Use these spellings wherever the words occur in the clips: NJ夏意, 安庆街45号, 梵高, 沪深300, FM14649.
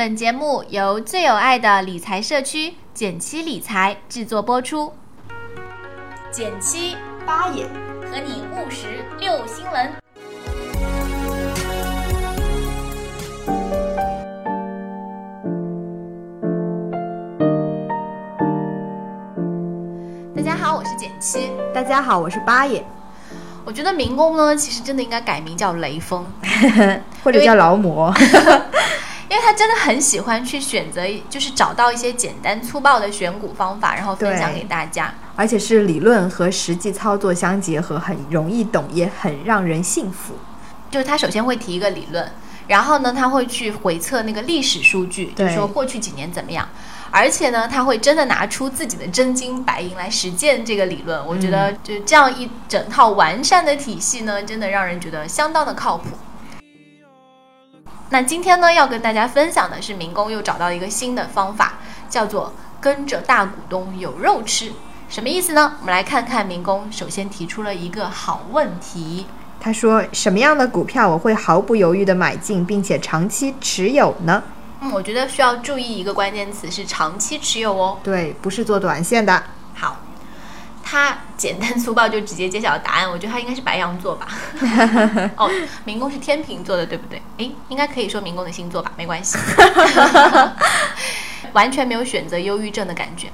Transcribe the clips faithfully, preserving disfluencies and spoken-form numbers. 本节目由最有爱的理财社区简七理财制作播出。简七八也和你务实六新闻。大家好，我是简七。大家好，我是八也。我觉得民工呢，其实真的应该改名叫雷锋，或者叫劳模。因为他真的很喜欢去选择，就是找到一些简单粗暴的选股方法，然后分享给大家，而且是理论和实际操作相结合，很容易懂，也很让人信服。就是他首先会提一个理论，然后呢他会去回测那个历史数据，就是说过去几年怎么样，而且呢他会真的拿出自己的真金白银来实践这个理论。我觉得就这样一整套完善的体系呢，真的让人觉得相当的靠谱。那今天呢，要跟大家分享的是民工又找到一个新的方法，叫做跟着大股东有肉吃。什么意思呢？我们来看看民工首先提出了一个好问题。他说，什么样的股票我会毫不犹豫的买进并且长期持有呢？嗯，我觉得需要注意一个关键词，是长期持有哦。对，不是做短线的。好，他简单粗暴就直接揭晓答案，我觉得他应该是白羊座吧。哦，民工是天秤座的，对不对？诶，应该可以说民工的星座吧，没关系。完全没有选择忧郁症的感觉。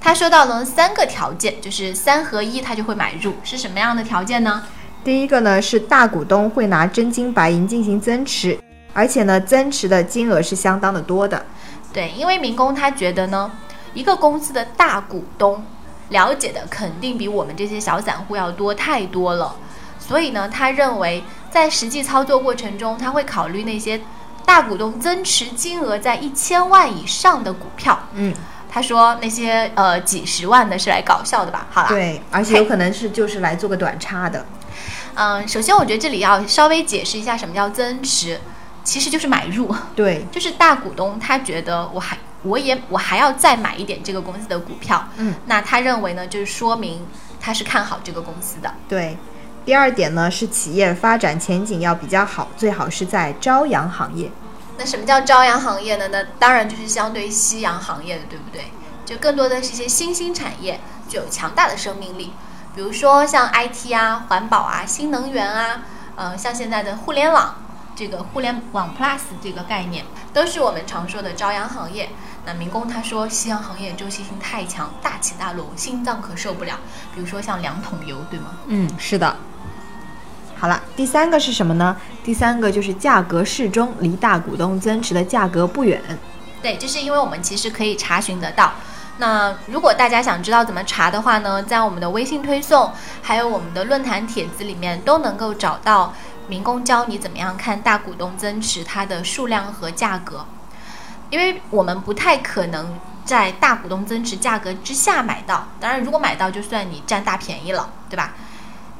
他说到呢三个条件，就是三合一他就会买入，是什么样的条件呢？第一个呢是大股东会拿真金白银进行增持，而且呢增持的金额是相当的多的。对，因为民工他觉得呢，一个公司的大股东了解的肯定比我们这些小散户要多太多了，所以呢他认为在实际操作过程中，他会考虑那些大股东增持金额在一千万以上的股票。嗯，他说那些呃几十万的是来搞笑的吧。好啦，对，而且有可能是就是来做个短差的。嗯，首先我觉得这里要稍微解释一下什么叫增持，其实就是买入。对，就是大股东他觉得我还我也我还要再买一点这个公司的股票，嗯，那他认为呢，就是说明他是看好这个公司的。对，第二点呢是企业发展前景要比较好，最好是在朝阳行业。那什么叫朝阳行业呢？那当然就是相对夕阳行业的，对不对？就更多的是一些新兴产业，具有强大的生命力，比如说像 I T 啊、环保啊、新能源啊，呃，像现在的互联网。这个互联网 plus 这个概念都是我们常说的朝阳行业。那民工他说夕阳行业周期性太强，大起大落，心脏可受不了，比如说像两桶油，对吗？嗯，是的。好了，第三个是什么呢？第三个就是价格适中，离大股东增持的价格不远。对，这是因为我们其实可以查询得到。那如果大家想知道怎么查的话呢，在我们的微信推送还有我们的论坛帖子里面都能够找到民工教你怎么样看大股东增持它的数量和价格。因为我们不太可能在大股东增持价格之下买到，当然如果买到就算你占大便宜了，对吧？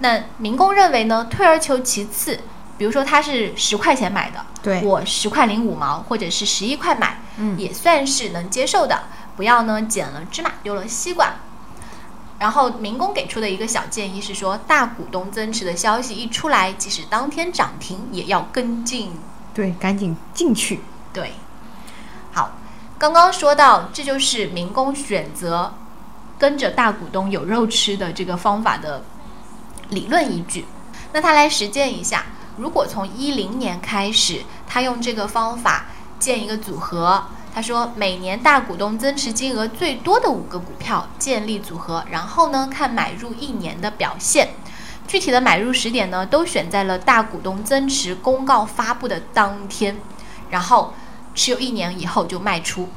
那民工认为呢，退而求其次，比如说他是十块钱买的，对，我十块零五毛或者是十一块买、嗯、也算是能接受的，不要呢捡了芝麻丢了西瓜。然后民工给出的一个小建议是说，大股东增持的消息一出来，即使当天涨停也要跟进。对，赶紧进去。对，好，刚刚说到，这就是民工选择跟着大股东有肉吃的这个方法的理论依据。那他来实践一下，如果从一零年开始，他用这个方法建一个组合。他说每年大股东增持金额最多的五个股票建立组合，然后呢看买入一年的表现，具体的买入时点呢都选在了大股东增持公告发布的当天，然后持有一年以后就卖出。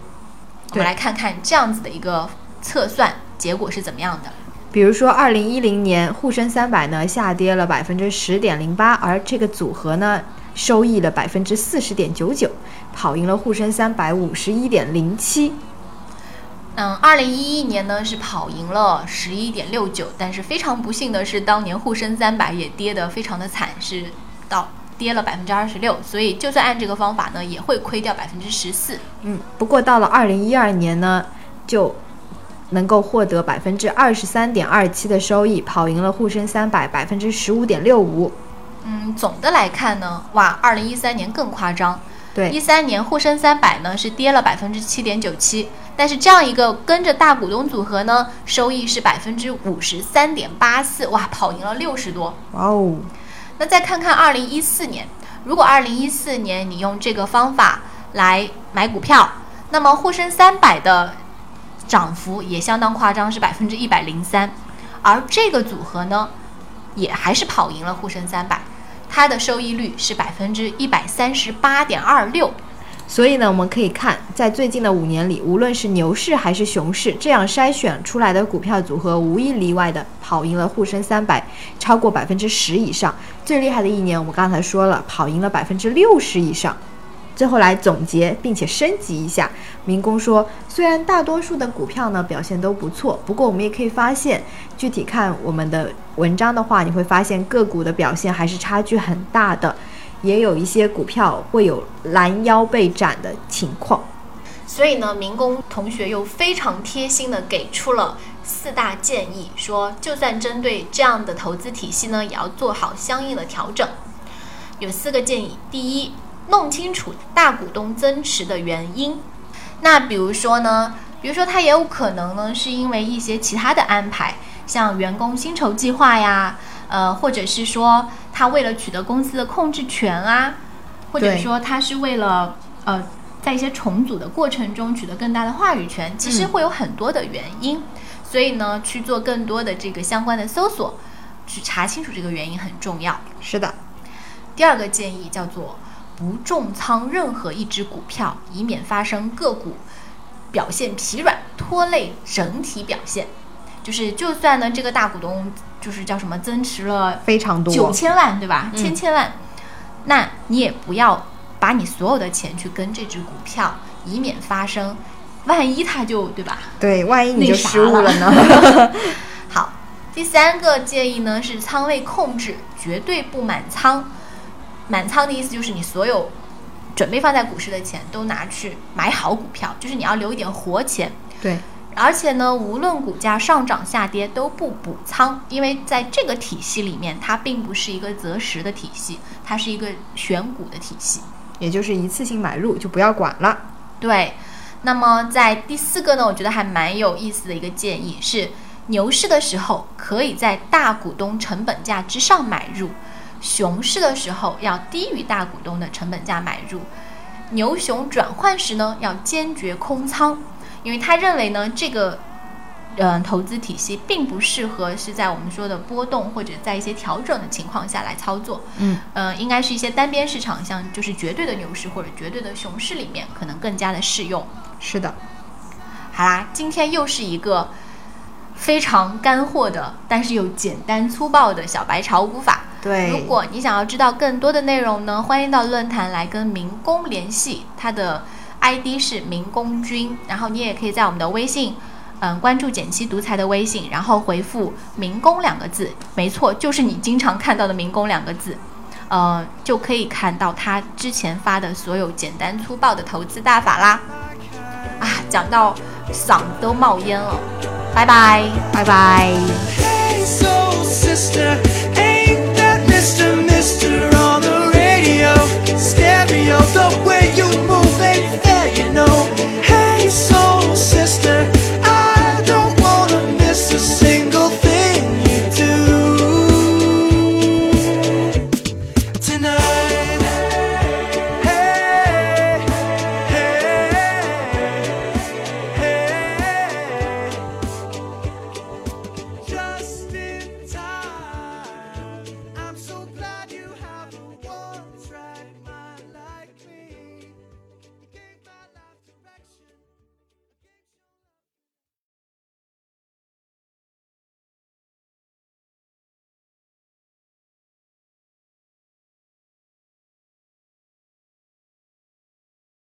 我们来看看这样子的一个测算结果是怎么样的。比如说二零一零年沪深三百呢下跌了百分之十点零八，而这个组合呢收益了百分之四十点九九，跑赢了沪深三百五十一点零七。嗯，二零一一年呢是跑赢了十一点六九，但是非常不幸的是，当年沪深三百也跌得非常的惨，是到跌了百分之二十六，所以就算按这个方法呢，也会亏掉百分之十四。嗯，不过到了二零一二年呢，就能够获得百分之二十三点二七的收益，跑赢了沪深三百百分之十五点六五。嗯，总的来看呢，哇，二零一三年更夸张，对，一三年沪深三百呢是跌了百分之七点九七，但是这样一个跟着大股东组合呢，收益是百分之五十三点八四，哇，跑赢了六十多。哇哦！那再看看二零一四年，如果二零一四年你用这个方法来买股票，那么沪深三百的涨幅也相当夸张，是百分之一百零三，而这个组合呢，也还是跑赢了沪深三百。它的收益率是百分之一百三十八点二六，所以呢，我们可以看，在最近的五年里，无论是牛市还是熊市，这样筛选出来的股票组合无一例外的跑赢了沪深三百，超过百分之十以上。最厉害的一年，我们刚才说了，跑赢了百分之六十以上。最后来总结并且升级一下，民工说，虽然大多数的股票呢表现都不错，不过我们也可以发现，具体看我们的文章的话，你会发现个股的表现还是差距很大的，也有一些股票会有拦腰被斩的情况。所以呢，民工同学又非常贴心的给出了四大建议，说就算针对这样的投资体系呢，也要做好相应的调整。有四个建议。第一，弄清楚大股东增持的原因。那比如说呢，比如说它也有可能呢是因为一些其他的安排，像员工薪酬计划呀，呃，或者是说他为了取得公司的控制权啊，或者说他是为了呃在一些重组的过程中取得更大的话语权，其实会有很多的原因。嗯、所以呢，去做更多的这个相关的搜索，去查清楚这个原因很重要。是的。第二个建议叫做，不重仓任何一只股票，以免发生个股表现疲软拖累整体表现。就是就算呢这个大股东就是叫什么增持了非常多九千万对吧、嗯、千千万，那你也不要把你所有的钱去跟这只股票，以免发生万一它就对吧对万一你就失误了呢好，第三个建议呢是仓位控制，绝对不满仓。满仓的意思就是你所有准备放在股市的钱都拿去买好股票，就是你要留一点活钱。对，而且呢，无论股价上涨下跌都不补仓，因为在这个体系里面，它并不是一个择时的体系，它是一个选股的体系，也就是一次性买入就不要管了。对，那么在第四个呢，我觉得还蛮有意思的一个建议是，牛市的时候可以在大股东成本价之上买入，熊市的时候要低于大股东的成本价买入，牛熊转换时呢要坚决空仓，因为他认为呢这个呃投资体系并不适合是在我们说的波动或者在一些调整的情况下来操作。嗯，呃应该是一些单边市场，像就是绝对的牛市或者绝对的熊市里面可能更加的适用。是的。好啦，今天又是一个非常干货的，但是又简单粗暴的小白炒股法。对，如果你想要知道更多的内容呢，欢迎到论坛来跟民工联系，他的 I D 是民工君，然后你也可以在我们的微信，嗯，关注减七独裁的微信，然后回复民工两个字，没错，就是你经常看到的民工两个字，呃，就可以看到他之前发的所有简单粗暴的投资大法啦。啊，讲到嗓子都冒烟了，拜拜，拜拜。